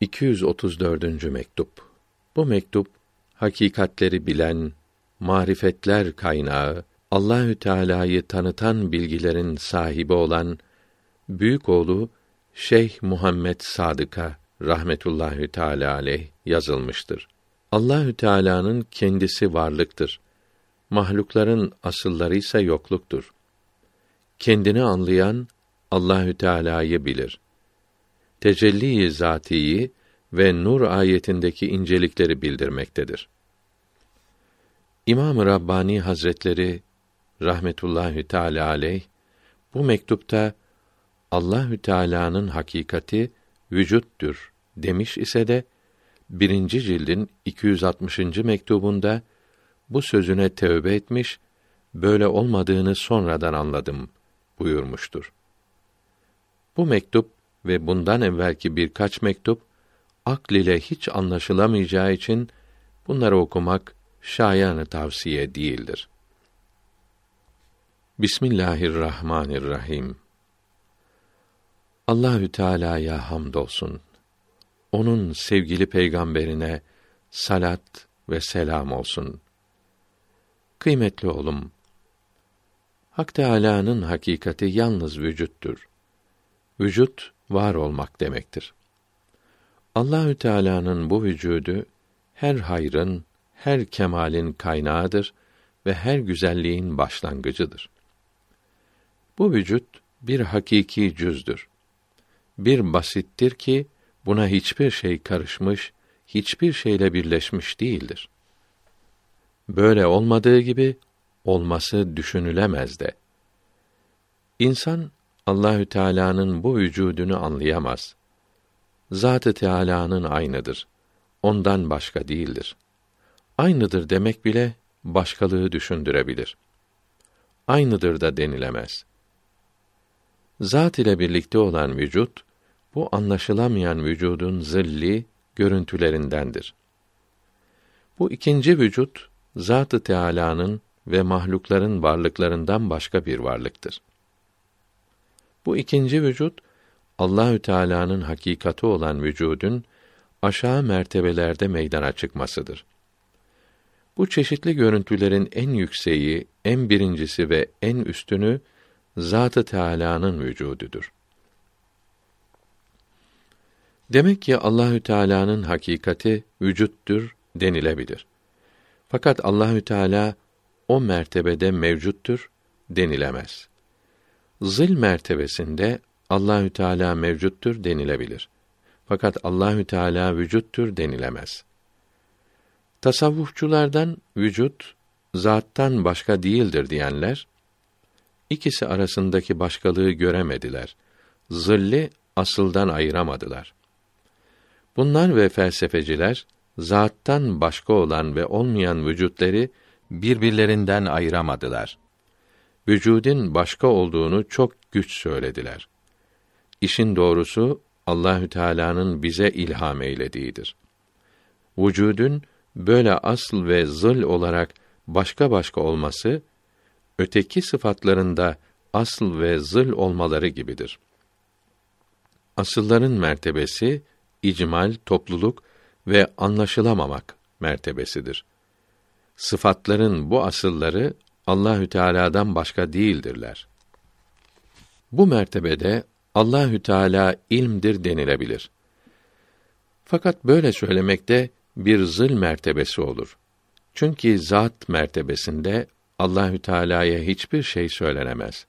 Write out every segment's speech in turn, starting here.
234. mektup. Bu mektup hakikatleri bilen, marifetler kaynağı, Allahü Teala'yı tanıtan bilgilerin sahibi olan büyük oğlu Şeyh Muhammed Sadıka rahmetullahi teala aleyh yazılmıştır. Allahü Teala'nın kendisi varlıktır. Mahlukların asılları ise yokluktur. Kendini anlayan Allahü Teala'yı bilir. Tecelli-i zatiyi ve Nur ayetindeki incelikleri bildirmektedir. İmam-ı Rabbani Hazretleri rahmetullahi teala aleyh bu mektupta Allahü Teala'nın hakikati vücuttur demiş ise de 1. cildin 260. mektubunda bu sözüne tövbe etmiş, böyle olmadığını sonradan anladım buyurmuştur. Bu mektup ve bundan evvelki birkaç mektup akl ile hiç anlaşılamayacağı için bunları okumak şayanı tavsiye değildir. Bismillahirrahmanirrahim. Allahü Teala'ya hamdolsun. Onun sevgili peygamberine salat ve selam olsun. Kıymetli oğlum, Hak Teâlâ'nın hakikati yalnız vücuttur. Vücut, var olmak demektir. Allahü Teâlâ'nın bu vücudu, her hayrın, her kemalin kaynağıdır ve her güzelliğin başlangıcıdır. Bu vücut, bir hakiki cüzdür. Bir basittir ki, buna hiçbir şey karışmış, hiçbir şeyle birleşmiş değildir. Böyle olmadığı gibi, olması düşünülemez de. İnsan, Allahü Teala'nın bu vücudunu anlayamaz. Zat-ı Teala'nın aynıdır. Ondan başka değildir. Aynıdır demek bile, başkalığı düşündürebilir. Aynıdır da denilemez. Zat ile birlikte olan vücut, bu anlaşılamayan vücudun zilli, görüntülerindendir. Bu ikinci vücut, Zat-ı Teâlâ'nın ve mahlukların varlıklarından başka bir varlıktır. Bu ikinci vücut, Allahü Teâlâ'nın hakikati olan vücudun aşağı mertebelerde meydana çıkmasıdır. Bu çeşitli görüntülerin en yükseği, en birincisi ve en üstünü Zat-ı Teâlâ'nın vücududur. Demek ki Allahü Teâlâ'nın hakikati vücuttur denilebilir. Fakat Allahü Teâlâ o mertebede mevcuttur denilemez. Zil mertebesinde Allahü Teala mevcuttur denilebilir. Fakat Allahü Teala vücuttur denilemez. Tasavvufçulardan vücut zattan başka değildir diyenler ikisi arasındaki başkalığı göremediler. Zilli asıldan ayıramadılar. Bunlar ve felsefeciler zattan başka olan ve olmayan vücutları birbirlerinden ayıramadılar. Vücudun başka olduğunu çok güç söylediler. İşin doğrusu Allahü Teala'nın bize ilham eylediğidir. Vücudun böyle asıl ve zıl olarak başka başka olması öteki sıfatlarında asıl ve zıl olmaları gibidir. Asılların mertebesi icmal, topluluk ve anlaşılamamak mertebesidir. Sıfatların bu asılları Allahü Teala'dan başka değildirler. Bu mertebede Allahü Teala ilmdir denilebilir. Fakat böyle söylemekte bir zil mertebesi olur. Çünkü zat mertebesinde Allahü Teala'ya hiçbir şey söylenemez.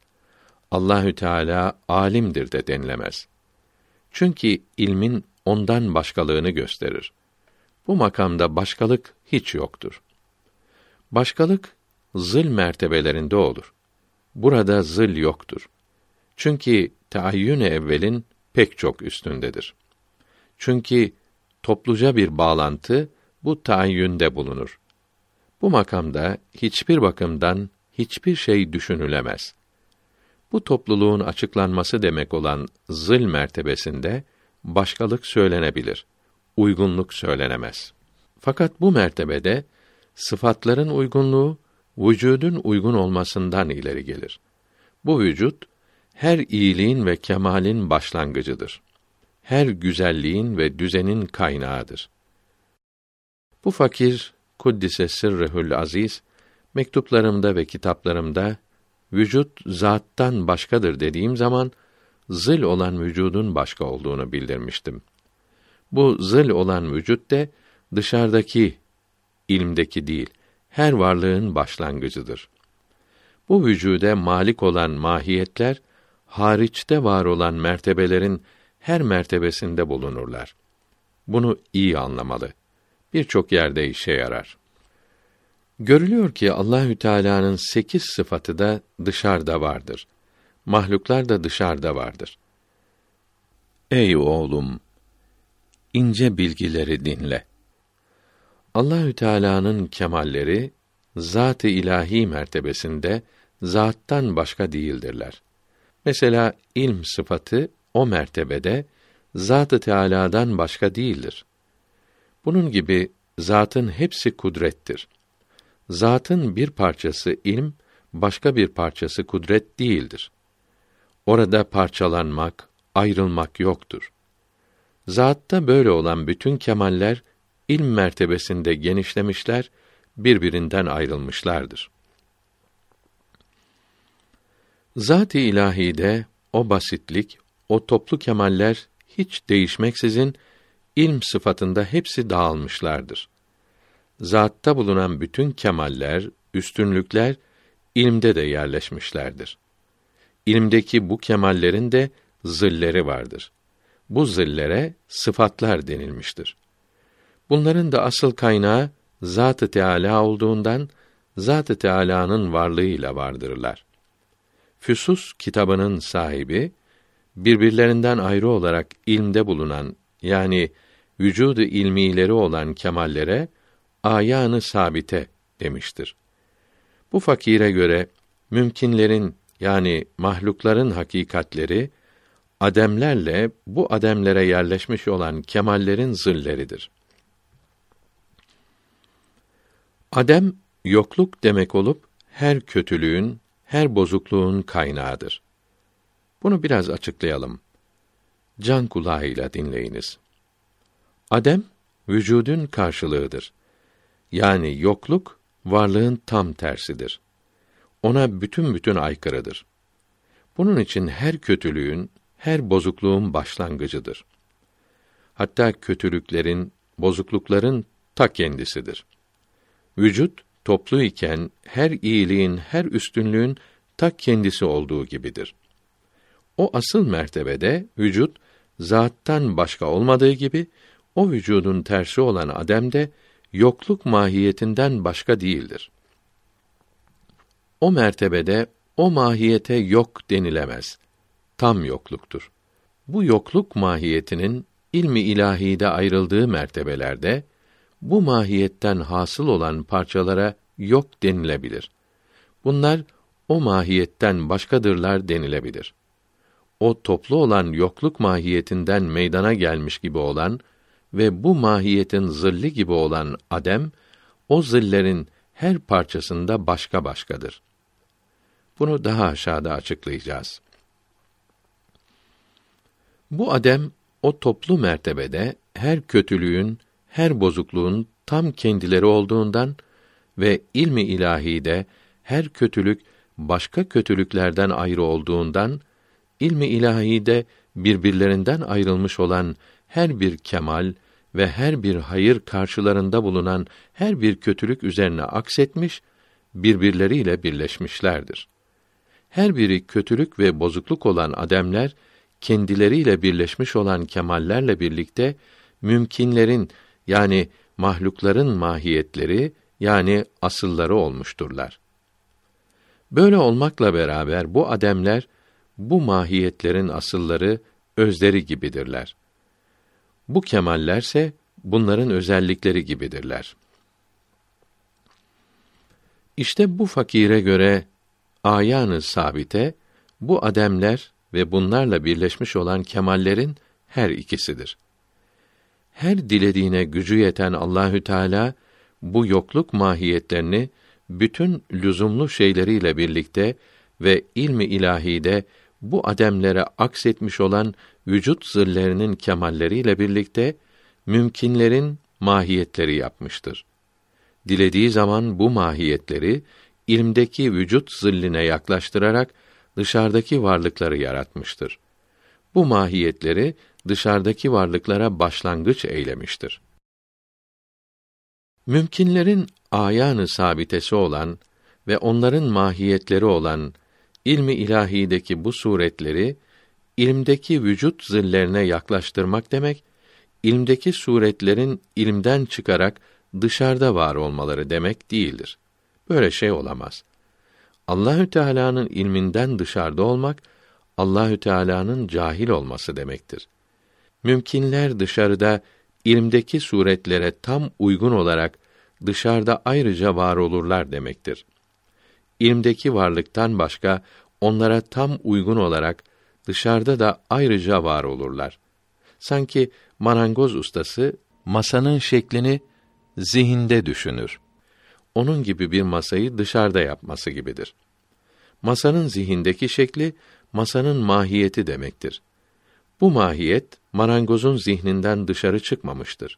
Allahü Teala alimdir de denilemez. Çünkü ilmin ondan başkalığını gösterir. Bu makamda başkalık hiç yoktur. Başkalık zil mertebelerinde olur. Burada zil yoktur. Çünkü teayyün-i evvelin pek çok üstündedir. Çünkü topluca bir bağlantı bu teayyünde bulunur. Bu makamda hiçbir bakımdan hiçbir şey düşünülemez. Bu topluluğun açıklanması demek olan zil mertebesinde başkalık söylenebilir. Uygunluk söylenemez. Fakat bu mertebede sıfatların uygunluğu vücudun uygun olmasından ileri gelir. Bu vücut her iyiliğin ve kemalin başlangıcıdır. her güzelliğin ve düzenin kaynağıdır. Bu fakir, kuddise sırrühül aziz, mektuplarımda ve kitaplarımda, vücut zattan başkadır dediğim zaman, zıl olan vücudun başka olduğunu bildirmiştim. Bu zıl olan vücut de, dışarıdaki, ilimdeki değil, her varlığın başlangıcıdır. Bu vücude malik olan mahiyetler, hariçte var olan mertebelerin her mertebesinde bulunurlar. Bunu iyi anlamalı. Birçok yerde işe yarar. Görülüyor ki Allahü Teala'nın 8 sıfatı da dışarıda vardır. Mahluklar da dışarıda vardır. Ey oğlum, ince bilgileri dinle. Allahü Teala'nın kemalleri zat-ı ilahi mertebesinde zattan başka değildirler. Mesela ilm sıfatı o mertebede zat-ı Teala'dan başka değildir. Bunun gibi zatın hepsi kudrettir. Zatın bir parçası ilm, başka bir parçası kudret değildir. Orada parçalanmak, ayrılmak yoktur. Zatta böyle olan bütün kemaller ilm mertebesinde genişlemişler, birbirinden ayrılmışlardır. Zat-ı ilahide o basitlik, o toplu kemaller hiç değişmeksizin ilm sıfatında hepsi dağılmışlardır. Zatta bulunan bütün kemaller, üstünlükler ilmde de yerleşmişlerdir. İlimdeki bu kemallerin de zilleri vardır. Bu zillere sıfatlar denilmiştir. Bunların da asıl kaynağı Zat-ı Teâlâ olduğundan Zat-ı Teâlâ'nın varlığıyla vardırırlar. Füsus kitabının sahibi birbirlerinden ayrı olarak ilmde bulunan yani vücudu ilmileri olan kemallere âyân-ı sabite demiştir. Bu fakire göre mümkünlerin yani mahlukların hakikatleri ademlerle bu ademlere yerleşmiş olan kemallerin zilleridir. Adem yokluk demek olup her kötülüğün, her bozukluğun kaynağıdır. Bunu biraz açıklayalım. Can kulağıyla dinleyiniz. Adem vücudun karşılığıdır. Yani yokluk varlığın tam tersidir. Ona bütün aykırıdır. Bunun için her kötülüğün, her bozukluğun başlangıcıdır. Hatta kötülüklerin, bozuklukların ta kendisidir. Vücut toplu iken her iyiliğin, her üstünlüğün ta kendisi olduğu gibidir. O asıl mertebede vücut zattan başka olmadığı gibi o vücudun tersi olan Adem de yokluk mahiyetinden başka değildir. O mertebede o mahiyete yok denilemez. Tam yokluktur. Bu yokluk mahiyetinin ilmi ilahide ayrıldığı mertebelerde bu mahiyetten hasıl olan parçalara yok denilebilir. Bunlar o mahiyetten başkadırlar denilebilir. O toplu olan yokluk mahiyetinden meydana gelmiş gibi olan ve bu mahiyetin zilli gibi olan Adem, o zillerin her parçasında başka başkadır. Bunu daha aşağıda açıklayacağız. Bu Adem, o toplu mertebede her kötülüğün, her bozukluğun tam kendileri olduğundan ve ilmi ilahide her kötülük başka kötülüklerden ayrı olduğundan, ilmi ilahide birbirlerinden ayrılmış olan her bir kemal ve her bir hayır karşılarında bulunan her bir kötülük üzerine aksetmiş, birbirleriyle birleşmişlerdir. Her biri kötülük ve bozukluk olan ademler, kendileriyle birleşmiş olan kemallerle birlikte, mümkinlerin yani mahlukların mahiyetleri yani asılları olmuşturlar. Böyle olmakla beraber bu ademler, bu mahiyetlerin asılları, özleri gibidirler. Bu kemallerse bunların özellikleri gibidirler. İşte bu fakire göre âyân-ı sabite bu ademler ve bunlarla birleşmiş olan kemallerin her ikisidir. Her dilediğine gücü yeten Allahü Teala bu yokluk mahiyetlerini bütün lüzumlu şeyleriyle birlikte ve ilmi ilahide bu ademlere aksetmiş olan vücut zillerinin kemalleriyle birlikte mümkinlerin mahiyetleri yapmıştır. Dilediği zaman bu mahiyetleri ilmdeki vücut zilline yaklaştırarak dışarıdaki varlıkları yaratmıştır. Bu mahiyetleri dışarıdaki varlıklara başlangıç eylemiştir. Mümkinlerin âyan-ı sabitesi olan ve onların mahiyetleri olan ilmi ilahideki bu suretleri ilmdeki vücut zillerine yaklaştırmak demek, ilmdeki suretlerin ilmden çıkarak dışarıda var olmaları demek değildir. Böyle şey olamaz. Allahü Teala'nın ilminden dışarıda olmak, Allahü Teala'nın cahil olması demektir. Mümkinler dışarıda ilmdeki suretlere tam uygun olarak dışarıda ayrıca var olurlar demektir. İlmdeki varlıktan başka onlara tam uygun olarak dışarıda da ayrıca var olurlar. Sanki marangoz ustası masanın şeklini zihinde düşünür. Onun gibi bir masayı dışarıda yapması gibidir. Masanın zihindeki şekli masanın mahiyeti demektir. Bu mahiyet marangozun zihninden dışarı çıkmamıştır.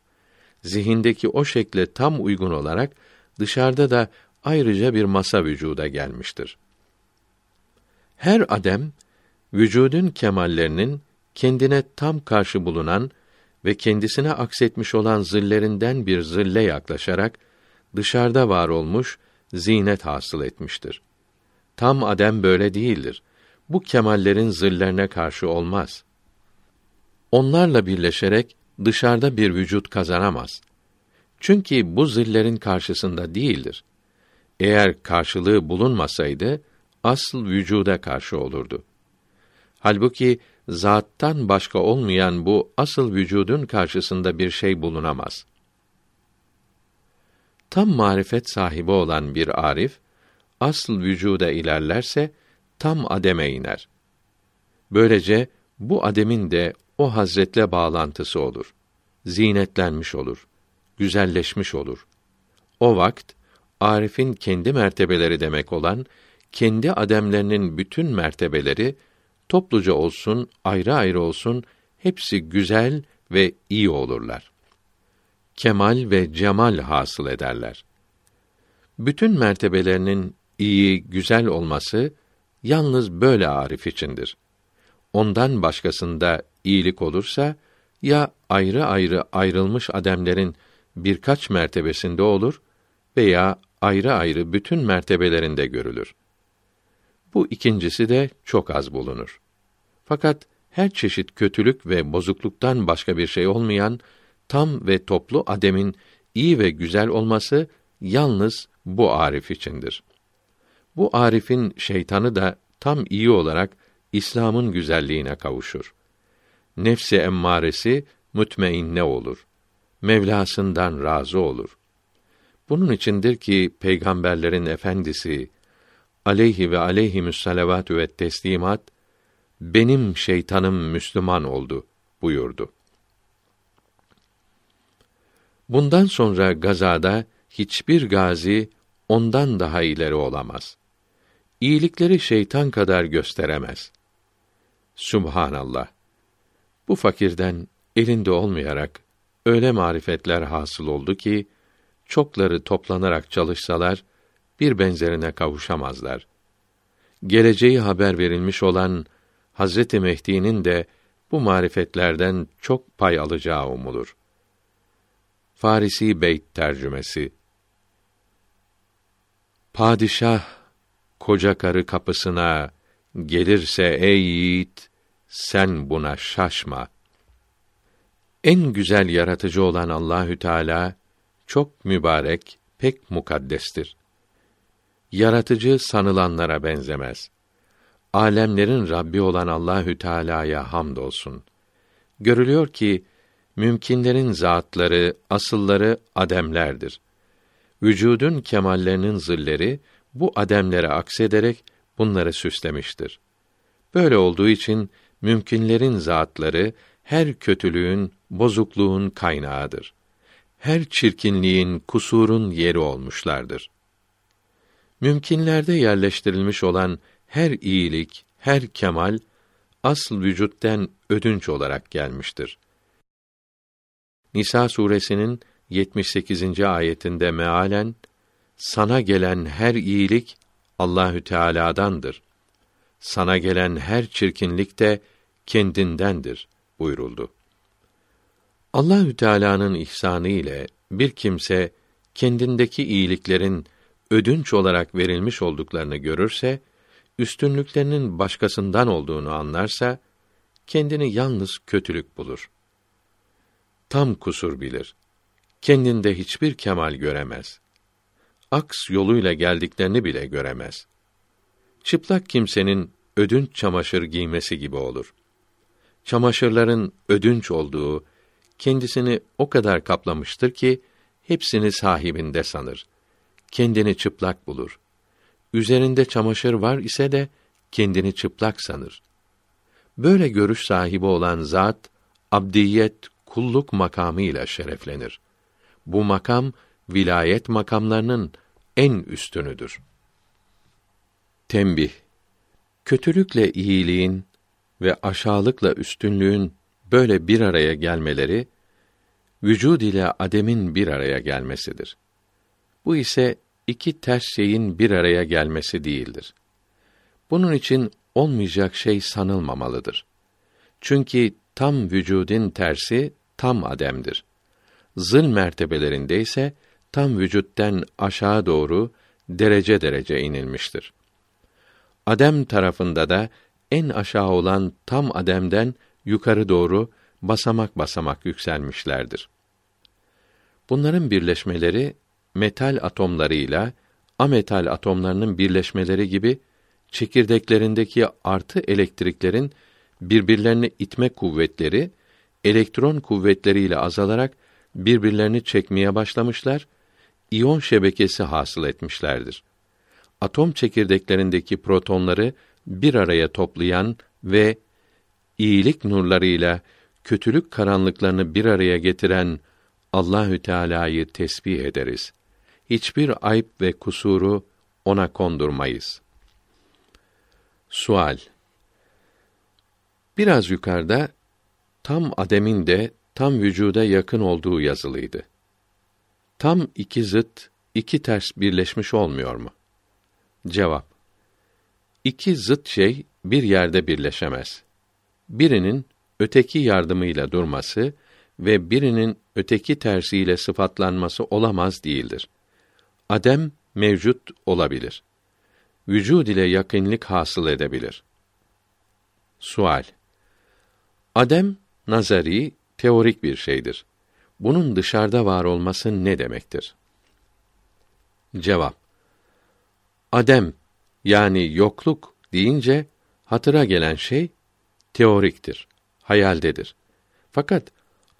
Zihindeki o şekle tam uygun olarak dışarıda da ayrıca bir masa vücuda gelmiştir. Her adem vücudun kemallerinin kendine tam karşı bulunan ve kendisine aksetmiş olan zillerinden bir zille yaklaşarak dışarıda var olmuş zinet hasıl etmiştir. Tam adem böyle değildir. Bu kemallerin zillerine karşı olmaz. Onlarla birleşerek dışarıda bir vücut kazanamaz. Çünkü bu zillerin karşısında değildir. Eğer karşılığı bulunmasaydı, asıl vücuda karşı olurdu. Halbuki zattan başka olmayan bu asıl vücudun karşısında bir şey bulunamaz. Tam marifet sahibi olan bir arif, asıl vücuda ilerlerse, tam ademe iner. Böylece bu ademin de o Hazretle bağlantısı olur. Zinetlenmiş olur. Güzelleşmiş olur. O vakt, arifin kendi mertebeleri demek olan, kendi ademlerinin bütün mertebeleri, topluca olsun, ayrı ayrı olsun, hepsi güzel ve iyi olurlar. Kemal ve cemal hasıl ederler. Bütün mertebelerinin iyi, güzel olması, yalnız böyle arif içindir. Ondan başkasında iyilik olursa, ya ayrı ayrı ayrılmış ademlerin birkaç mertebesinde olur, veya ayrı ayrı bütün mertebelerinde görülür. Bu ikincisi de çok az bulunur. Fakat her çeşit kötülük ve bozukluktan başka bir şey olmayan, tam ve toplu ademin iyi ve güzel olması, yalnız bu arif içindir. Bu arifin şeytanı da tam iyi olarak İslam'ın güzelliğine kavuşur. Nefs-i emmaresi mutmainne olur. Mevlasından razı olur. Bunun içindir ki peygamberlerin efendisi aleyhi ve aleyhimüsselavatü ve teslimat, benim şeytanım Müslüman oldu buyurdu. Bundan sonra gazada hiçbir gazi ondan daha ileri olamaz. İyilikleri şeytan kadar gösteremez. Subhanallah. Bu fakirden elinde olmayarak öyle marifetler hasıl oldu ki, çokları toplanarak çalışsalar, bir benzerine kavuşamazlar. Geleceği haber verilmiş olan Hazret-i Mehdi'nin de bu marifetlerden çok pay alacağı umulur. Farisi Beyt tercümesi. Padişah, koca karı kapısına gelirse ey yiğit, sen buna şaşma. En güzel yaratıcı olan Allahü Teala çok mübarek, pek mukaddestir. Yaratıcı sanılanlara benzemez. Alemlerin Rabbi olan Allahü Teala'ya hamdolsun. Görülüyor ki mümkinlerin zatları, asılları ademlerdir. Vücudun kemallerinin zilleri bu ademlere aksederek bunları süslemiştir. Böyle olduğu için mümkinlerin zatları her kötülüğün, bozukluğun kaynağıdır. Her çirkinliğin, kusurun yeri olmuşlardır. Mümkinlerde yerleştirilmiş olan her iyilik, her kemal asl vücuttan ödünç olarak gelmiştir. Nisa Suresinin 78. ayetinde mealen sana gelen her iyilik Allahü Teala'dandır. Sana gelen her çirkinlik de kendindendir buyuruldu. Allahü Teala'nın ihsanı ile bir kimse kendindeki iyiliklerin ödünç olarak verilmiş olduklarını görürse, üstünlüklerinin başkasından olduğunu anlarsa, kendini yalnız kötülük bulur. Tam kusur bilir. Kendinde hiçbir kemal göremez. Aks yoluyla geldiklerini bile göremez. Çıplak kimsenin ödünç çamaşır giymesi gibi olur. Çamaşırların ödünç olduğu, kendisini o kadar kaplamıştır ki, hepsini sahibinde sanır. Kendini çıplak bulur. Üzerinde çamaşır var ise de, kendini çıplak sanır. Böyle görüş sahibi olan zat, abdiyet, kulluk makamı ile şereflenir. Bu makam, vilayet makamlarının en üstünüdür. Tembih. Kötülükle iyiliğin ve aşağılıkla üstünlüğün böyle bir araya gelmeleri, vücud ile ademin bir araya gelmesidir. Bu ise iki ters şeyin bir araya gelmesi değildir. Bunun için olmayacak şey sanılmamalıdır. Çünkü tam vücudun tersi tam ademdir. Zıl mertebelerinde ise tam vücuttan aşağı doğru derece derece inilmiştir. Adem tarafında da en aşağı olan tam ademden yukarı doğru basamak basamak yükselmişlerdir. Bunların birleşmeleri metal atomlarıyla ametal atomlarının birleşmeleri gibi çekirdeklerindeki artı elektriklerin birbirlerini itme kuvvetleri elektron kuvvetleriyle azalarak birbirlerini çekmeye başlamışlar, iyon şebekesi hasıl etmişlerdir. Atom çekirdeklerindeki protonları bir araya toplayan ve iyilik nurlarıyla kötülük karanlıklarını bir araya getiren Allahü Teala'yı tesbih ederiz. Hiçbir ayıp ve kusuru ona kondurmayız. Sual. Biraz yukarıda tam ademin de tam vücuda yakın olduğu yazılıydı. Tam iki zıt, iki ters birleşmiş olmuyor mu? Cevap. İki zıt şey bir yerde birleşemez. Birinin öteki yardımıyla durması ve birinin öteki tersiyle sıfatlanması olamaz değildir. Adem mevcut olabilir. Vücud ile yakınlık hasıl edebilir. Sual. Adem nazari, teorik bir şeydir. Bunun dışarıda var olması ne demektir? Cevap. Adem yani yokluk deyince hatıra gelen şey teoriktir, hayaldedir. Fakat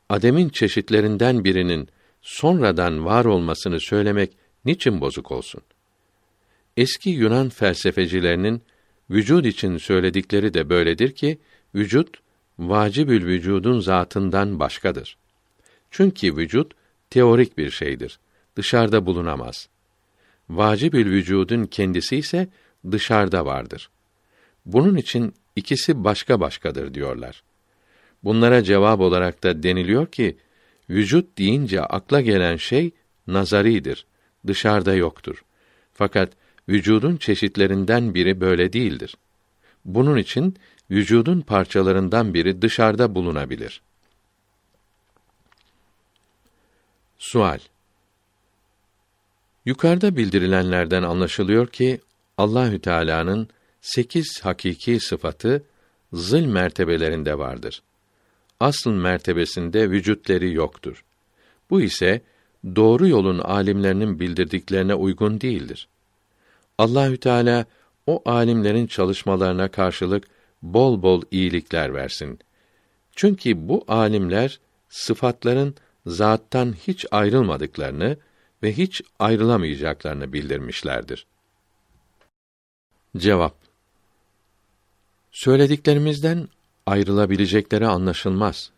Adem'in çeşitlerinden birinin sonradan var olmasını söylemek niçin bozuk olsun? Eski Yunan felsefecilerinin vücud için söyledikleri de böyledir ki vücut vacibül vücudun zatından başkadır. Çünkü vücut teorik bir şeydir. Dışarıda bulunamaz. Vacibül vücudun kendisi ise dışarıda vardır. Bunun için ikisi başka başkadır diyorlar. Bunlara cevap olarak da deniliyor ki vücut deyince akla gelen şey nazaridir. Dışarıda yoktur. Fakat vücudun çeşitlerinden biri böyle değildir. Bunun için vücudun parçalarından biri dışarıda bulunabilir. Sual. Yukarıda bildirilenlerden anlaşılıyor ki Allahü Teala'nın 8 hakiki sıfatı zıl mertebelerinde vardır. Asıl mertebesinde vücutleri yoktur. Bu ise doğru yolun alimlerinin bildirdiklerine uygun değildir. Allahü Teala o alimlerin çalışmalarına karşılık bol bol iyilikler versin. Çünkü bu alimler sıfatların zattan hiç ayrılmadıklarını ve hiç ayrılamayacaklarını bildirmişlerdir. Cevap. Söylediklerimizden ayrılabilecekleri anlaşılmaz.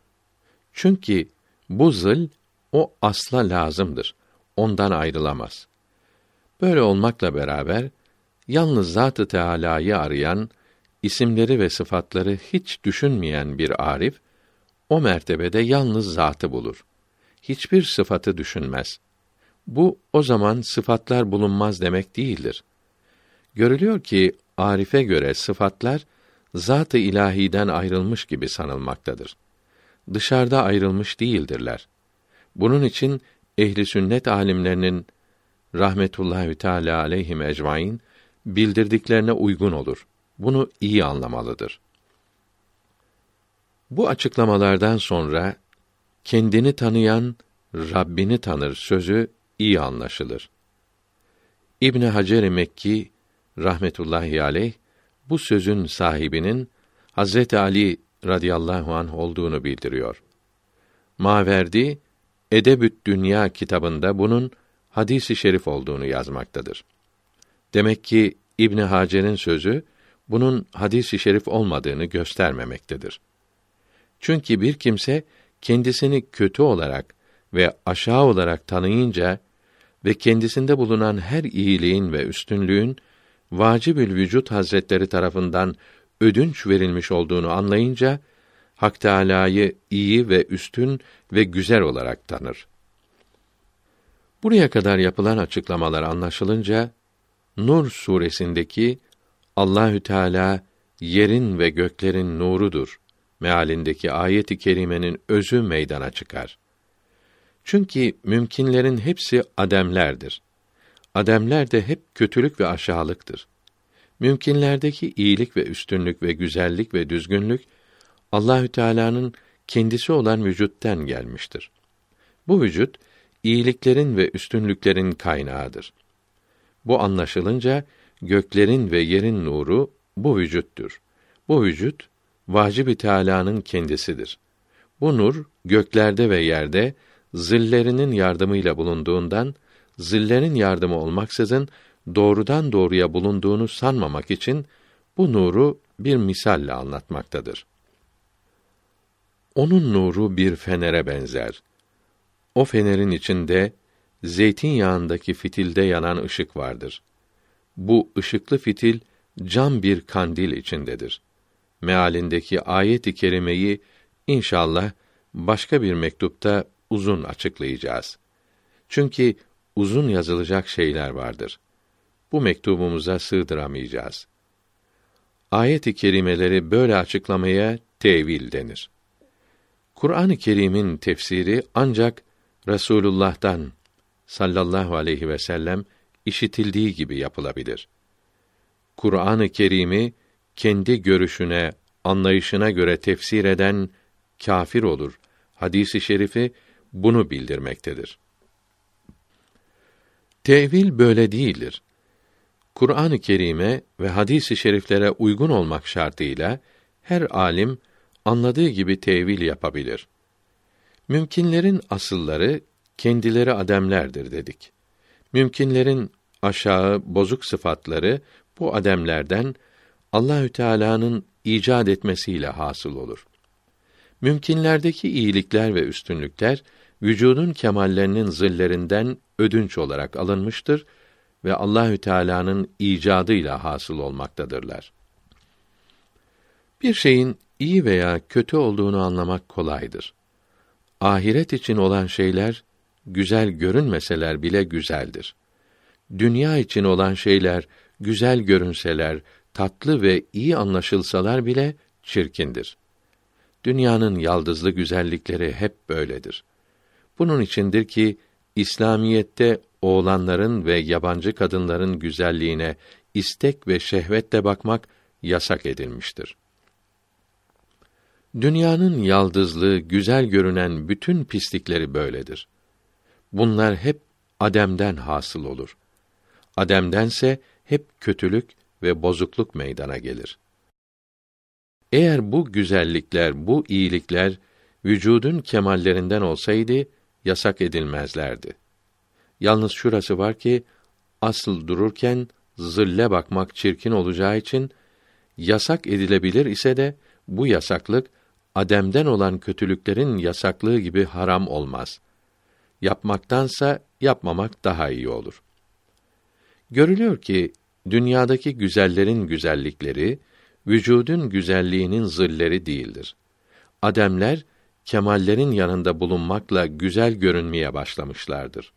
Çünkü bu zıl o asla lazımdır. Ondan ayrılamaz. Böyle olmakla beraber yalnız Zat-ı Teâlâ'yı arayan isimleri ve sıfatları hiç düşünmeyen bir arif, o mertebede yalnız zatı bulur. Hiçbir sıfatı düşünmez. Bu, o zaman sıfatlar bulunmaz demek değildir. Görülüyor ki, arife göre sıfatlar, zat-ı ilahiden ayrılmış gibi sanılmaktadır. Dışarıda ayrılmış değildirler. Bunun için, ehl-i sünnet âlimlerinin, rahmetullahi teâlâ aleyhim ecmaîn, bildirdiklerine uygun olur. Bunu iyi anlamalıdır. Bu açıklamalardan sonra, kendini tanıyan, Rabbini tanır sözü iyi anlaşılır. İbn-i Hacer-i Mekki, rahmetullahi aleyh, bu sözün sahibinin, Hz. Ali radıyallahu anh olduğunu bildiriyor. Maverdi, Edebü't Dünya kitabında bunun, hadis-i şerif olduğunu yazmaktadır. Demek ki, İbn-i Hacer'in sözü, bunun hadis-i şerif olmadığını göstermemektedir. Çünkü bir kimse, kendisini kötü olarak ve aşağı olarak tanıyınca ve kendisinde bulunan her iyiliğin ve üstünlüğün, Vacibül Vücut Hazretleri tarafından ödünç verilmiş olduğunu anlayınca, Hak Teâlâ'yı iyi ve üstün ve güzel olarak tanır. Buraya kadar yapılan açıklamalar anlaşılınca, Nur Suresindeki Allahü Teâlâ yerin ve göklerin nurudur mealindeki ayet-i kerimenin özü meydana çıkar. Çünkü mümkünlerin hepsi ademlerdir. Ademler de hep kötülük ve aşağılıktır. Mümkünlerdeki iyilik ve üstünlük ve güzellik ve düzgünlük Allahü Teâlâ'nın kendisi olan vücuttan gelmiştir. Bu vücut iyiliklerin ve üstünlüklerin kaynağıdır. Bu anlaşılınca göklerin ve yerin nuru bu vücuttur. Bu vücut Vacib-i Teâlâ'nın kendisidir. Bu nur göklerde ve yerde zillerinin yardımıyla bulunduğundan, zillerin yardımı olmaksızın doğrudan doğruya bulunduğunu sanmamak için bu nuru bir misalle anlatmaktadır. Onun nuru bir fenere benzer. O fenerin içinde zeytinyağındaki fitilde yanan ışık vardır. Bu ışıklı fitil cam bir kandil içindedir. Mealindeki ayet-i kerimeyi inşallah başka bir mektupta uzun açıklayacağız. Çünkü uzun yazılacak şeyler vardır. Bu mektubumuza sığdıramayacağız. Ayet-i kerimeleri böyle açıklamaya tevil denir. Kur'an-ı Kerim'in tefsiri ancak Resûlullah'tan sallallahu aleyhi ve sellem işitildiği gibi yapılabilir. Kur'an-ı Kerim'i kendi görüşüne, anlayışına göre tefsir eden kâfir olur. Hadis-i şerifi bunu bildirmektedir. Tevil böyle değildir. Kur'an-ı Kerim'e ve hadis-i şeriflere uygun olmak şartıyla her alim anladığı gibi tevil yapabilir. Mümkünlerin asılları kendileri ademlerdir dedik. Mümkünlerin aşağı bozuk sıfatları bu ademlerden Allahü Teâlâ'nın icat etmesiyle hasıl olur. Mümkünlerdeki iyilikler ve üstünlükler vücudun kemallerinin zillerinden ödünç olarak alınmıştır ve Allahü Teâlâ'nın icadıyla hasıl olmaktadırlar. Bir şeyin iyi veya kötü olduğunu anlamak kolaydır. Ahiret için olan şeyler güzel görünmeseler bile güzeldir. Dünya için olan şeyler güzel görünseler, tatlı ve iyi anlaşılsalar bile çirkindir. Dünyanın yaldızlı güzellikleri hep böyledir. Bunun içindir ki İslamiyette oğlanların ve yabancı kadınların güzelliğine istek ve şehvetle bakmak yasak edilmiştir. Dünyanın yaldızlı, güzel görünen bütün pislikleri böyledir. Bunlar hep Adem'den hasıl olur. Adem'dense hep kötülük ve bozukluk meydana gelir. Eğer bu güzellikler, bu iyilikler vücudun kemallerinden olsaydı yasak edilmezlerdi. Yalnız şurası var ki asıl dururken zille bakmak çirkin olacağı için yasak edilebilir ise de bu yasaklık Adem'den olan kötülüklerin yasaklığı gibi haram olmaz. Yapmaktansa yapmamak daha iyi olur. Görülüyor ki dünyadaki güzellerin güzellikleri vücudun güzelliğinin zilleri değildir. Ademler kemallerin yanında bulunmakla güzel görünmeye başlamışlardır.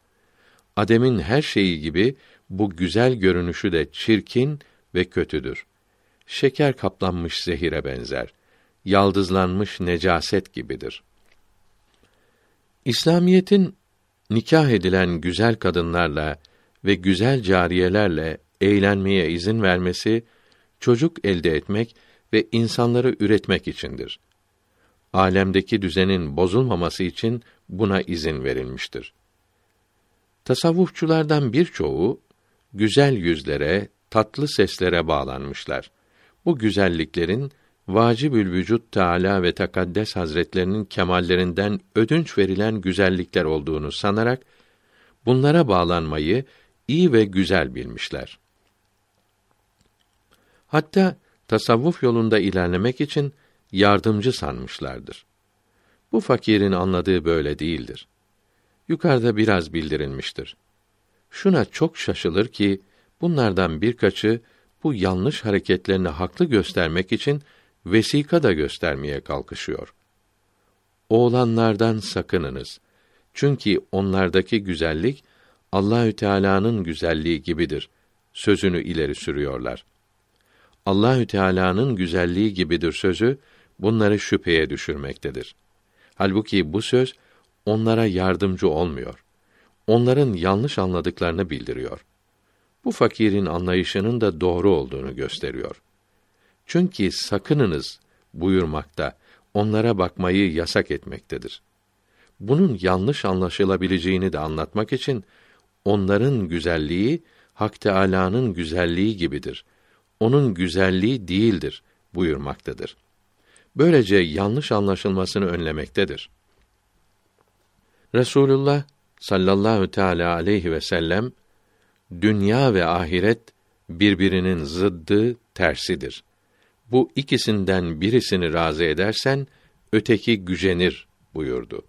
Adem'in her şeyi gibi bu güzel görünüşü de çirkin ve kötüdür. Şeker kaplanmış zehire benzer. Yaldızlanmış necaset gibidir. İslamiyetin nikah edilen güzel kadınlarla ve güzel cariyelerle eğlenmeye izin vermesi, çocuk elde etmek ve insanları üretmek içindir. Âlemdeki düzenin bozulmaması için buna izin verilmiştir. Tasavvufçulardan birçoğu, güzel yüzlere, tatlı seslere bağlanmışlar. Bu güzelliklerin, Vacibül Vücud Teâlâ ve Tekaddes Hazretlerinin kemallerinden ödünç verilen güzellikler olduğunu sanarak, bunlara bağlanmayı iyi ve güzel bilmişler. Hatta tasavvuf yolunda ilerlemek için yardımcı sanmışlardır. Bu fakirin anladığı böyle değildir. Yukarıda biraz bildirilmiştir. Şuna çok şaşılır ki, bunlardan birkaçı, bu yanlış hareketlerini haklı göstermek için, vesika da göstermeye kalkışıyor. Oğlanlardan sakınınız. Çünkü onlardaki güzellik Allahü Teala'nın güzelliği gibidir sözünü ileri sürüyorlar. Allahü Teala'nın güzelliği gibidir sözü bunları şüpheye düşürmektedir. Halbuki bu söz onlara yardımcı olmuyor. Onların yanlış anladıklarını bildiriyor. Bu fakirin anlayışının da doğru olduğunu gösteriyor. Çünkü sakınınız buyurmakta, onlara bakmayı yasak etmektedir. Bunun yanlış anlaşılabileceğini de anlatmak için, onların güzelliği, Hak Teâlâ'nın güzelliği gibidir. Onun güzelliği değildir buyurmaktadır. Böylece yanlış anlaşılmasını önlemektedir. Resûlullah sallallahu teâlâ aleyhi ve sellem, dünya ve ahiret birbirinin zıddı, tersidir. Bu ikisinden birisini razı edersen, öteki gücenir buyurdu.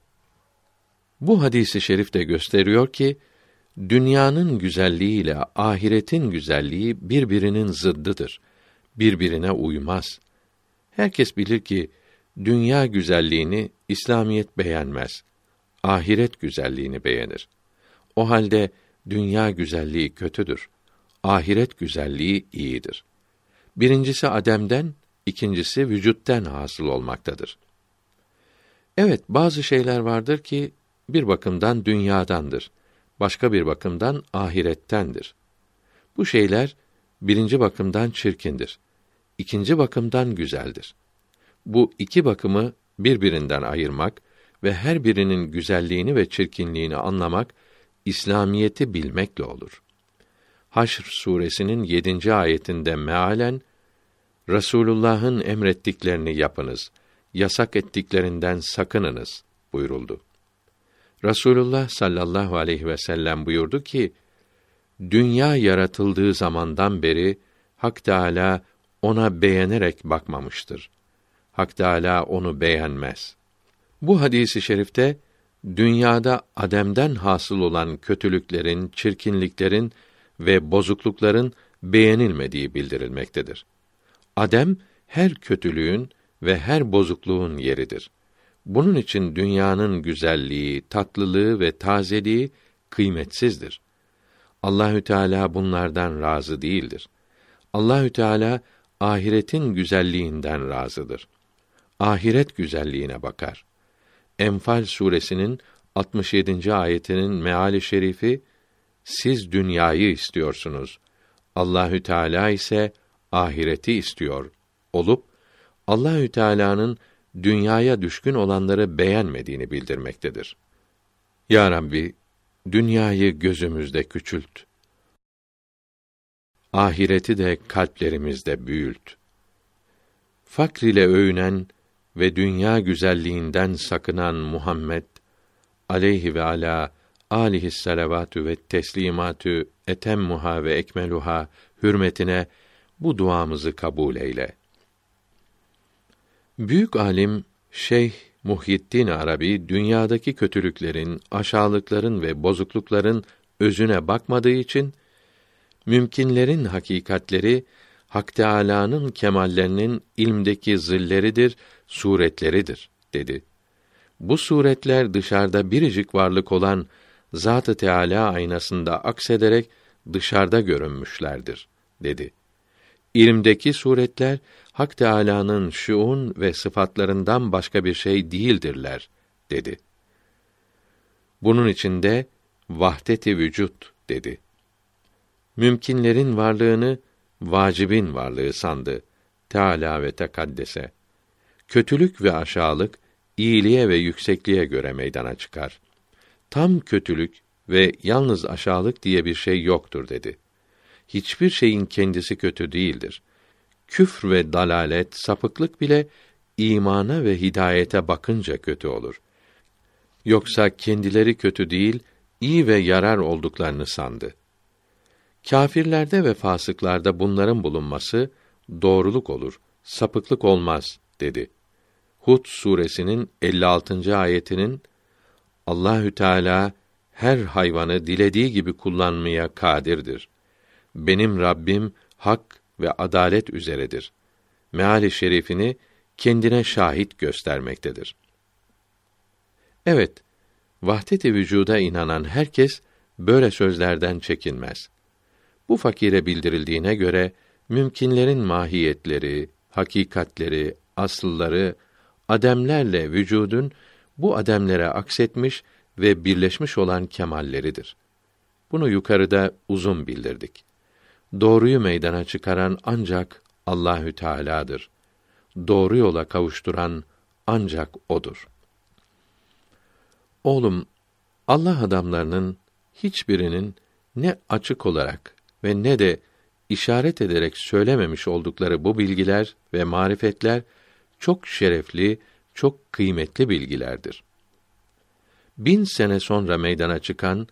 Bu hadis-i şerif de gösteriyor ki, dünyanın güzelliği ile ahiretin güzelliği birbirinin zıddıdır. Birbirine uymaz. Herkes bilir ki, dünya güzelliğini İslamiyet beğenmez. Ahiret güzelliğini beğenir. O halde, dünya güzelliği kötüdür. Ahiret güzelliği iyidir. Birincisi Adem'den, ikincisi vücuttan hasıl olmaktadır. Evet, bazı şeyler vardır ki, bir bakımdan dünyadandır. Başka bir bakımdan ahirettendir. Bu şeyler, birinci bakımdan çirkindir. İkinci bakımdan güzeldir. Bu iki bakımı birbirinden ayırmak ve her birinin güzelliğini ve çirkinliğini anlamak, İslamiyeti bilmekle olur. Haşr Suresinin 7. ayetinde mealen, Resûlullah'ın emrettiklerini yapınız, yasak ettiklerinden sakınınız buyuruldu. Resûlullah sallallahu aleyhi ve sellem buyurdu ki, dünya yaratıldığı zamandan beri, Hak Teâlâ ona beğenerek bakmamıştır. Hak Teâlâ onu beğenmez. Bu hadis-i şerifte, dünyada Adem'den hasıl olan kötülüklerin, çirkinliklerin ve bozuklukların beğenilmediği bildirilmektedir. Adem, her kötülüğün ve her bozukluğun yeridir. Bunun için dünyanın güzelliği, tatlılığı ve tazeliği kıymetsizdir. Allahü Teala bunlardan razı değildir. Allahü Teala ahiretin güzelliğinden razıdır. Ahiret güzelliğine bakar. Enfal Suresinin 67. ayetinin meali şerifi, siz dünyayı istiyorsunuz. Allahü Teala ise ahireti istiyor olup Allahü Teala'nın dünyaya düşkün olanları beğenmediğini bildirmektedir. Ya Rabbi, dünyayı gözümüzde küçült. Ahireti de kalplerimizde büyült. Fakr ile övünen ve dünya güzelliğinden sakınan Muhammed aleyhi ve ala âlihissalavatü ve teslimatü etemmuha ve ekmeluha hürmetine bu duamızı kabul eyle. Büyük alim Şeyh Muhyiddin Arabi, dünyadaki kötülüklerin, aşağılıkların ve bozuklukların özüne bakmadığı için, mümkünlerin hakikatleri Hak Teâlâ'nın kemallerinin ilmdeki zilleridir, suretleridir dedi. Bu suretler dışarıda biricik varlık olan Zat-ı Teâlâ aynasında aksederek dışarıda görünmüşlerdir dedi. İlmdeki suretler Hak Teâlâ'nın şuun ve sıfatlarından başka bir şey değildirler dedi. Bunun için de vahdet-i vücut dedi. Mümkünlerin varlığını vacibin varlığı sandı Teâlâ ve Tekaddese. Kötülük ve aşağılık iyiliğe ve yüksekliğe göre meydana çıkar. Tam kötülük ve yalnız aşağılık diye bir şey yoktur dedi. Hiçbir şeyin kendisi kötü değildir. Küfr ve dalalet, sapıklık bile imana ve hidayete bakınca kötü olur. Yoksa kendileri kötü değil, iyi ve yarar olduklarını sandı. Kâfirlerde ve fasıklarda bunların bulunması doğruluk olur, sapıklık olmaz dedi. Hud suresinin 56. ayetinin Allahü Teala her hayvanı dilediği gibi kullanmaya kadirdir. Benim Rabbim hak ve adalet üzeredir. Meali şerifini kendine şahit göstermektedir. Evet, vahdet-i vücuda inanan herkes böyle sözlerden çekinmez. Bu fakire bildirildiğine göre mümkünlerin mahiyetleri, hakikatleri, asılları ademlerle vücudun bu ademlere aksetmiş ve birleşmiş olan kemalleridir. Bunu yukarıda uzun bildirdik. Doğruyu meydana çıkaran ancak Allahü Teâlâ'dır. Doğru yola kavuşturan ancak odur. Oğlum, Allah adamlarının hiçbirinin ne açık olarak ve ne de işaret ederek söylememiş oldukları bu bilgiler ve marifetler çok şerefli, çok kıymetli bilgilerdir. 1000 sene sonra meydana çıkan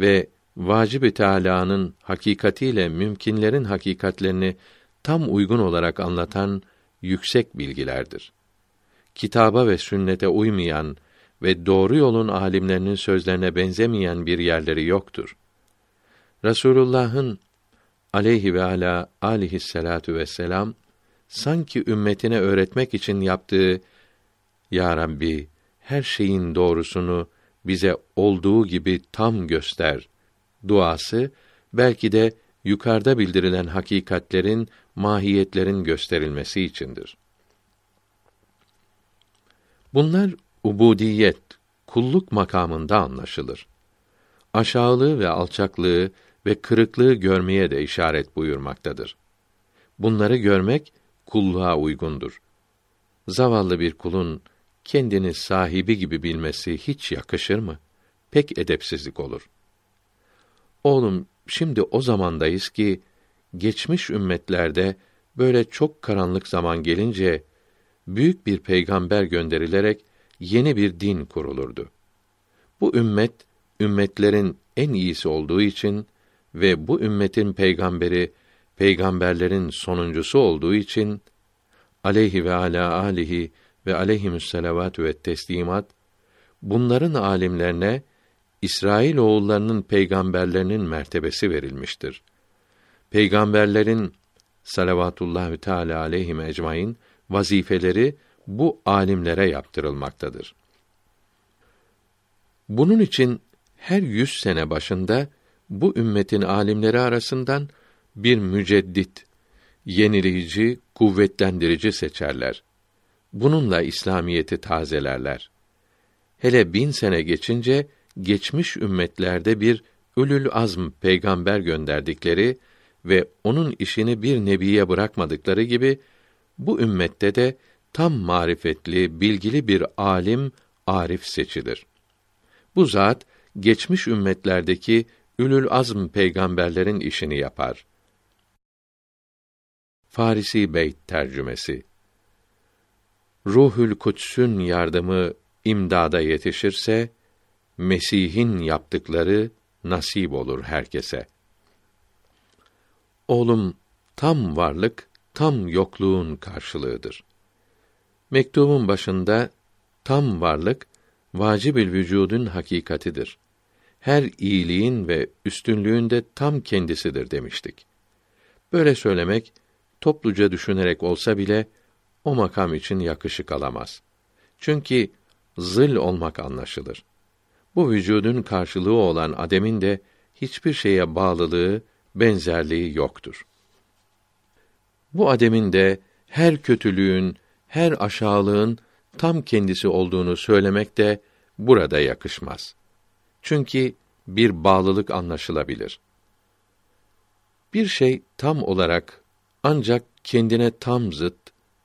ve vacib-i Teâlâ'nın hakikatiyle mümkünlerin hakikatlerini tam uygun olarak anlatan yüksek bilgilerdir. Kitaba ve sünnete uymayan ve doğru yolun âlimlerinin sözlerine benzemeyen bir yerleri yoktur. Resûlullah'ın aleyhi ve alâ aleyhisselâtu vesselâm sanki ümmetine öğretmek için yaptığı "Ya Rabbi, her şeyin doğrusunu bize olduğu gibi tam göster" duası, belki de yukarıda bildirilen hakikatlerin, mahiyetlerin gösterilmesi içindir. Bunlar ubudiyet, kulluk makamında anlaşılır. Aşağılığı ve alçaklığı ve kırıklığı görmeye de işaret buyurmaktadır. Bunları görmek kulluğa uygundur. Zavallı bir kulun kendini sahibi gibi bilmesi hiç yakışır mı? Pek edepsizlik olur. Oğlum, şimdi o zamandayız ki geçmiş ümmetlerde böyle çok karanlık zaman gelince büyük bir peygamber gönderilerek yeni bir din kurulurdu. Bu ümmet ümmetlerin en iyisi olduğu için ve bu ümmetin peygamberi peygamberlerin sonuncusu olduğu için aleyhi ve ala alihi ve aleyhimüsselavatü ve teslimat bunların alimlerine İsrail oğullarının peygamberlerinin mertebesi verilmiştir. Peygamberlerin salavatullahü teâlâ aleyhim ecmaîn vazifeleri bu alimlere yaptırılmaktadır. Bunun için her 100 sene başında bu ümmetin alimleri arasından bir müceddit, yenileyici, kuvvetlendirici seçerler. Bununla İslamiyeti tazelerler. Hele 1000 sene geçince geçmiş ümmetlerde bir ülül azm peygamber gönderdikleri ve onun işini bir nebiye bırakmadıkları gibi bu ümmette de tam marifetli, bilgili bir alim, arif seçilir. Bu zat geçmiş ümmetlerdeki ülül azm peygamberlerin işini yapar. Farisi Beyt tercümesi. Ruhül Kudüs'ün yardımı imdada yetişirse Mesih'in yaptıkları nasip olur herkese. Oğlum, tam varlık tam yokluğun karşılığıdır. Mektubun başında tam varlık vacib-ül vücudun hakikatidir. Her iyiliğin ve üstünlüğün de tam kendisidir demiştik. Böyle söylemek topluca düşünerek olsa bile o makam için yakışık alamaz. Çünkü zıl olmak anlaşılır. Bu vücudun karşılığı olan ademin de hiçbir şeye bağlılığı, benzerliği yoktur. Bu ademin de her kötülüğün, her aşağılığın tam kendisi olduğunu söylemek de burada yakışmaz. Çünkü bir bağlılık anlaşılabilir. Bir şey tam olarak ancak kendine tam zıt,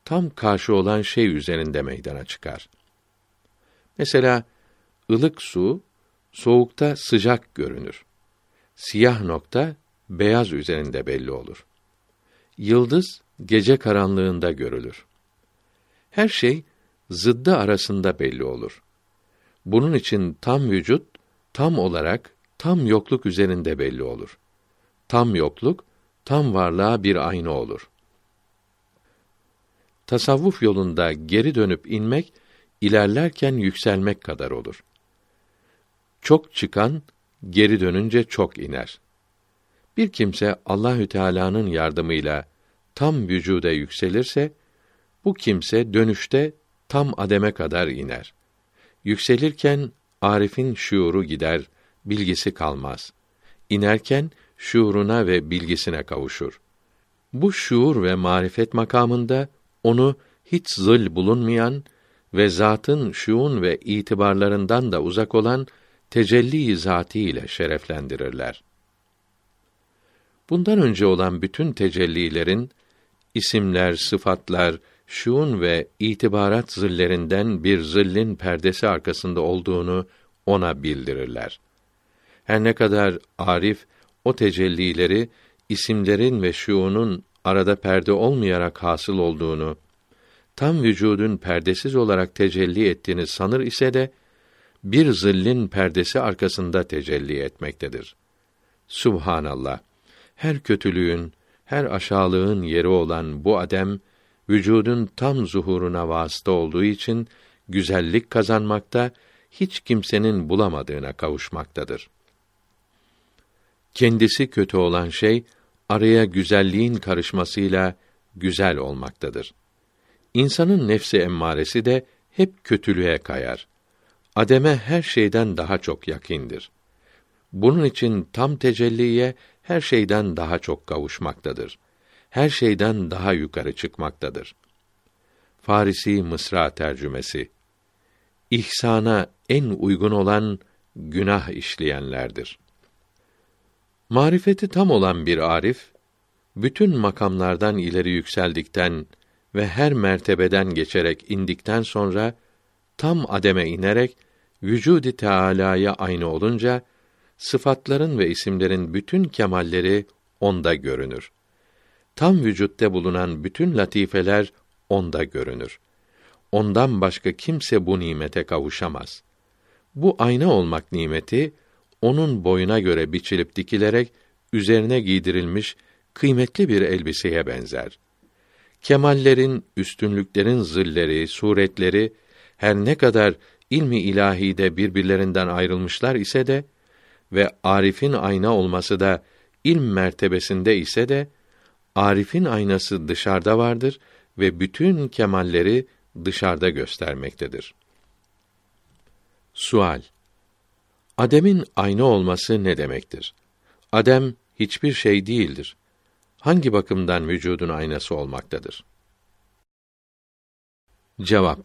tam karşı olan şey üzerinde meydana çıkar. Mesela ılık su soğukta sıcak görünür. Siyah nokta beyaz üzerinde belli olur. Yıldız gece karanlığında görülür. Her şey zıddı arasında belli olur. Bunun için tam vücut tam olarak tam yokluk üzerinde belli olur. Tam yokluk tam varlığa bir ayna olur. Tasavvuf yolunda geri dönüp inmek, ilerlerken yükselmek kadar olur. Çok çıkan geri dönünce çok iner. Bir kimse Allahü Teala'nın yardımıyla tam vücuda yükselirse, bu kimse dönüşte tam ademe kadar iner. Yükselirken arifin şuuru gider, bilgisi kalmaz. İnerken şuuruna ve bilgisine kavuşur. Bu şuur ve marifet makamında onu hiç zıl bulunmayan ve zatın şuun ve itibarlarından da uzak olan tecelli-i zatî ile şereflendirirler. Bundan önce olan bütün tecellilerin isimler, sıfatlar, şuun ve itibarat zillerinden bir zillin perdesi arkasında olduğunu ona bildirirler. Her ne kadar arif o tecellileri isimlerin ve şuunun arada perde olmayarak hasıl olduğunu, tam vücudun perdesiz olarak tecelli ettiğini sanır ise de, bir zillin perdesi arkasında tecelli etmektedir. Subhanallah! Her kötülüğün, her aşağılığın yeri olan bu adem, vücudun tam zuhuruna vasıta olduğu için, güzellik kazanmakta, hiç kimsenin bulamadığına kavuşmaktadır. Kendisi kötü olan şey, araya güzelliğin karışmasıyla güzel olmaktadır. İnsanın nefsi emmaresi de hep kötülüğe kayar. Ademe her şeyden daha çok yakındır. Bunun için tam tecelliye her şeyden daha çok kavuşmaktadır. Her şeyden daha yukarı çıkmaktadır. Farisi Mısra tercümesi. İhsana en uygun olan günah işleyenlerdir. Marifeti tam olan bir arif, bütün makamlardan ileri yükseldikten ve her mertebeden geçerek indikten sonra, tam ademe inerek, vücud-i Teâlâ'ya aynı olunca, sıfatların ve isimlerin bütün kemalleri onda görünür. Tam vücutta bulunan bütün latifeler onda görünür. Ondan başka kimse bu nimete kavuşamaz. Bu ayna olmak nimeti, onun boyuna göre biçilip dikilerek, üzerine giydirilmiş kıymetli bir elbiseye benzer. Kemallerin, üstünlüklerin zilleri, suretleri, her ne kadar ilmi ilahide birbirlerinden ayrılmışlar ise de ve arifin ayna olması da ilm mertebesinde ise de, arifin aynası dışarıda vardır ve bütün kemalleri dışarıda göstermektedir. Sual: Adem'in ayna olması ne demektir? Adem hiçbir şey değildir. Hangi bakımdan vücudun aynası olmaktadır? Cevap: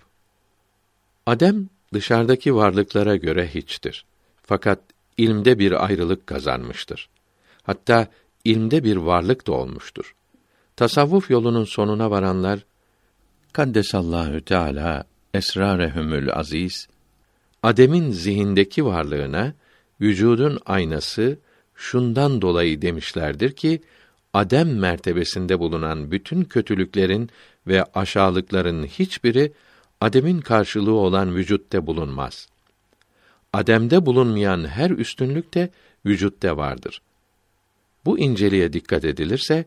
Adem dışarıdaki varlıklara göre hiçtir. Fakat ilmde bir ayrılık kazanmıştır. Hatta ilmde bir varlık da olmuştur. Tasavvuf yolunun sonuna varanlar Kaddesallahu Teala esrarehumül aziz, Adem'in zihindeki varlığına vücudun aynası şundan dolayı demişlerdir ki, Adem mertebesinde bulunan bütün kötülüklerin ve aşağılıkların hiçbiri Adem'in karşılığı olan vücutta bulunmaz. Adem'de bulunmayan her üstünlük de vücutta vardır. Bu inceliğe dikkat edilirse,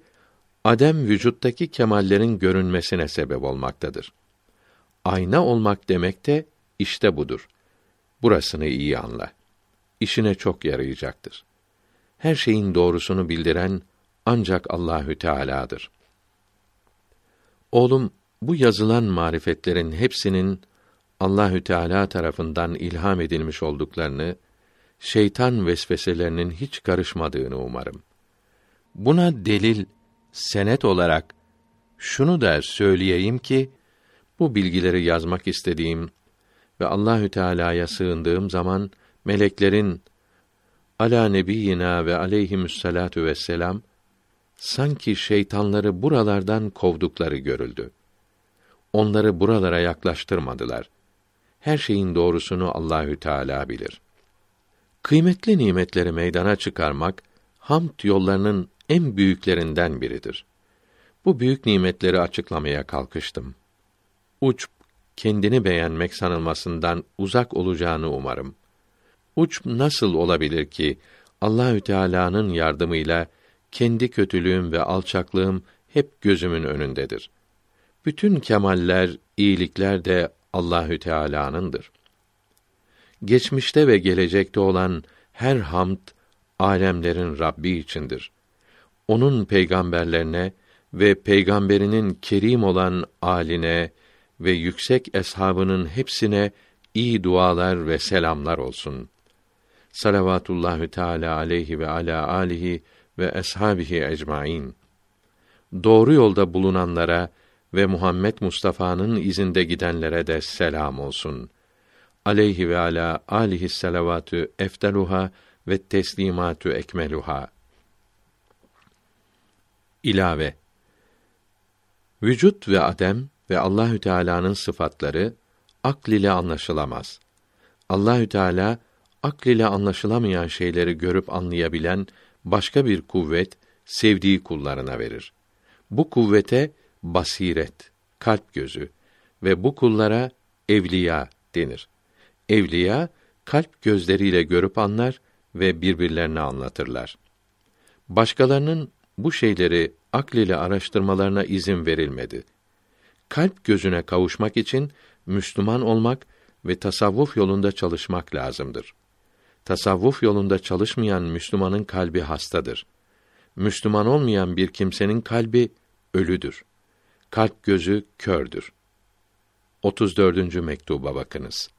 Adem vücuttaki kemallerin görünmesine sebep olmaktadır. Ayna olmak demek de işte budur. Burasını iyi anla. İşine çok yarayacaktır. Her şeyin doğrusunu bildiren ancak Allahü Teâlâ'dır. Oğlum, bu yazılan marifetlerin hepsinin Allahü Teala tarafından ilham edilmiş olduklarını, şeytan vesveselerinin hiç karışmadığını umarım. Buna delil, senet olarak şunu da söyleyeyim ki, bu bilgileri yazmak istediğim ve Allahü Teala'ya sığındığım zaman meleklerin ala nebiyina ve aleyhimüsselatu vesselam sanki şeytanları buralardan kovdukları görüldü. Onları buralara yaklaştırmadılar. Her şeyin doğrusunu Allahü Teala bilir. Kıymetli nimetleri meydana çıkarmak hamd yollarının en büyüklerinden biridir. Bu büyük nimetleri açıklamaya kalkıştım. Uç, kendini beğenmek sanılmasından uzak olacağını umarım. Uç nasıl olabilir ki Allahü Teala'nın yardımıyla kendi kötülüğüm ve alçaklığım hep gözümün önündedir. Bütün kemaller, iyilikler de Allahü Teala'nındır. Geçmişte ve gelecekte olan her hamd alemlerin Rabbi içindir. Onun peygamberlerine ve peygamberinin kerim olan âline ve yüksek eshabının hepsine iyi dualar ve selamlar olsun. Salavatullahü teâlâ aleyhi ve alâ âlihi ve eshâbihi ecmaîn. Doğru yolda bulunanlara ve Muhammed Mustafa'nın izinde gidenlere de selam olsun. Aleyhi ve alâ âlihi salavatü efdeluha ve teslimatü ekmeluha. İlave. Vücut ve adem ve Allahü Teala'nın sıfatları akl ile anlaşılamaz. Allahü Teala akl ile anlaşılamayan şeyleri görüp anlayabilen başka bir kuvvet sevdiği kullarına verir. Bu kuvvete basiret, kalp gözü ve bu kullara evliya denir. Evliya kalp gözleriyle görüp anlar ve birbirlerine anlatırlar. Başkalarının bu şeyleri akl ile araştırmalarına izin verilmedi. Kalp gözüne kavuşmak için Müslüman olmak ve tasavvuf yolunda çalışmak lazımdır. Tasavvuf yolunda çalışmayan Müslümanın kalbi hastadır. Müslüman olmayan bir kimsenin kalbi ölüdür. Kalp gözü kördür. 34. mektuba bakınız.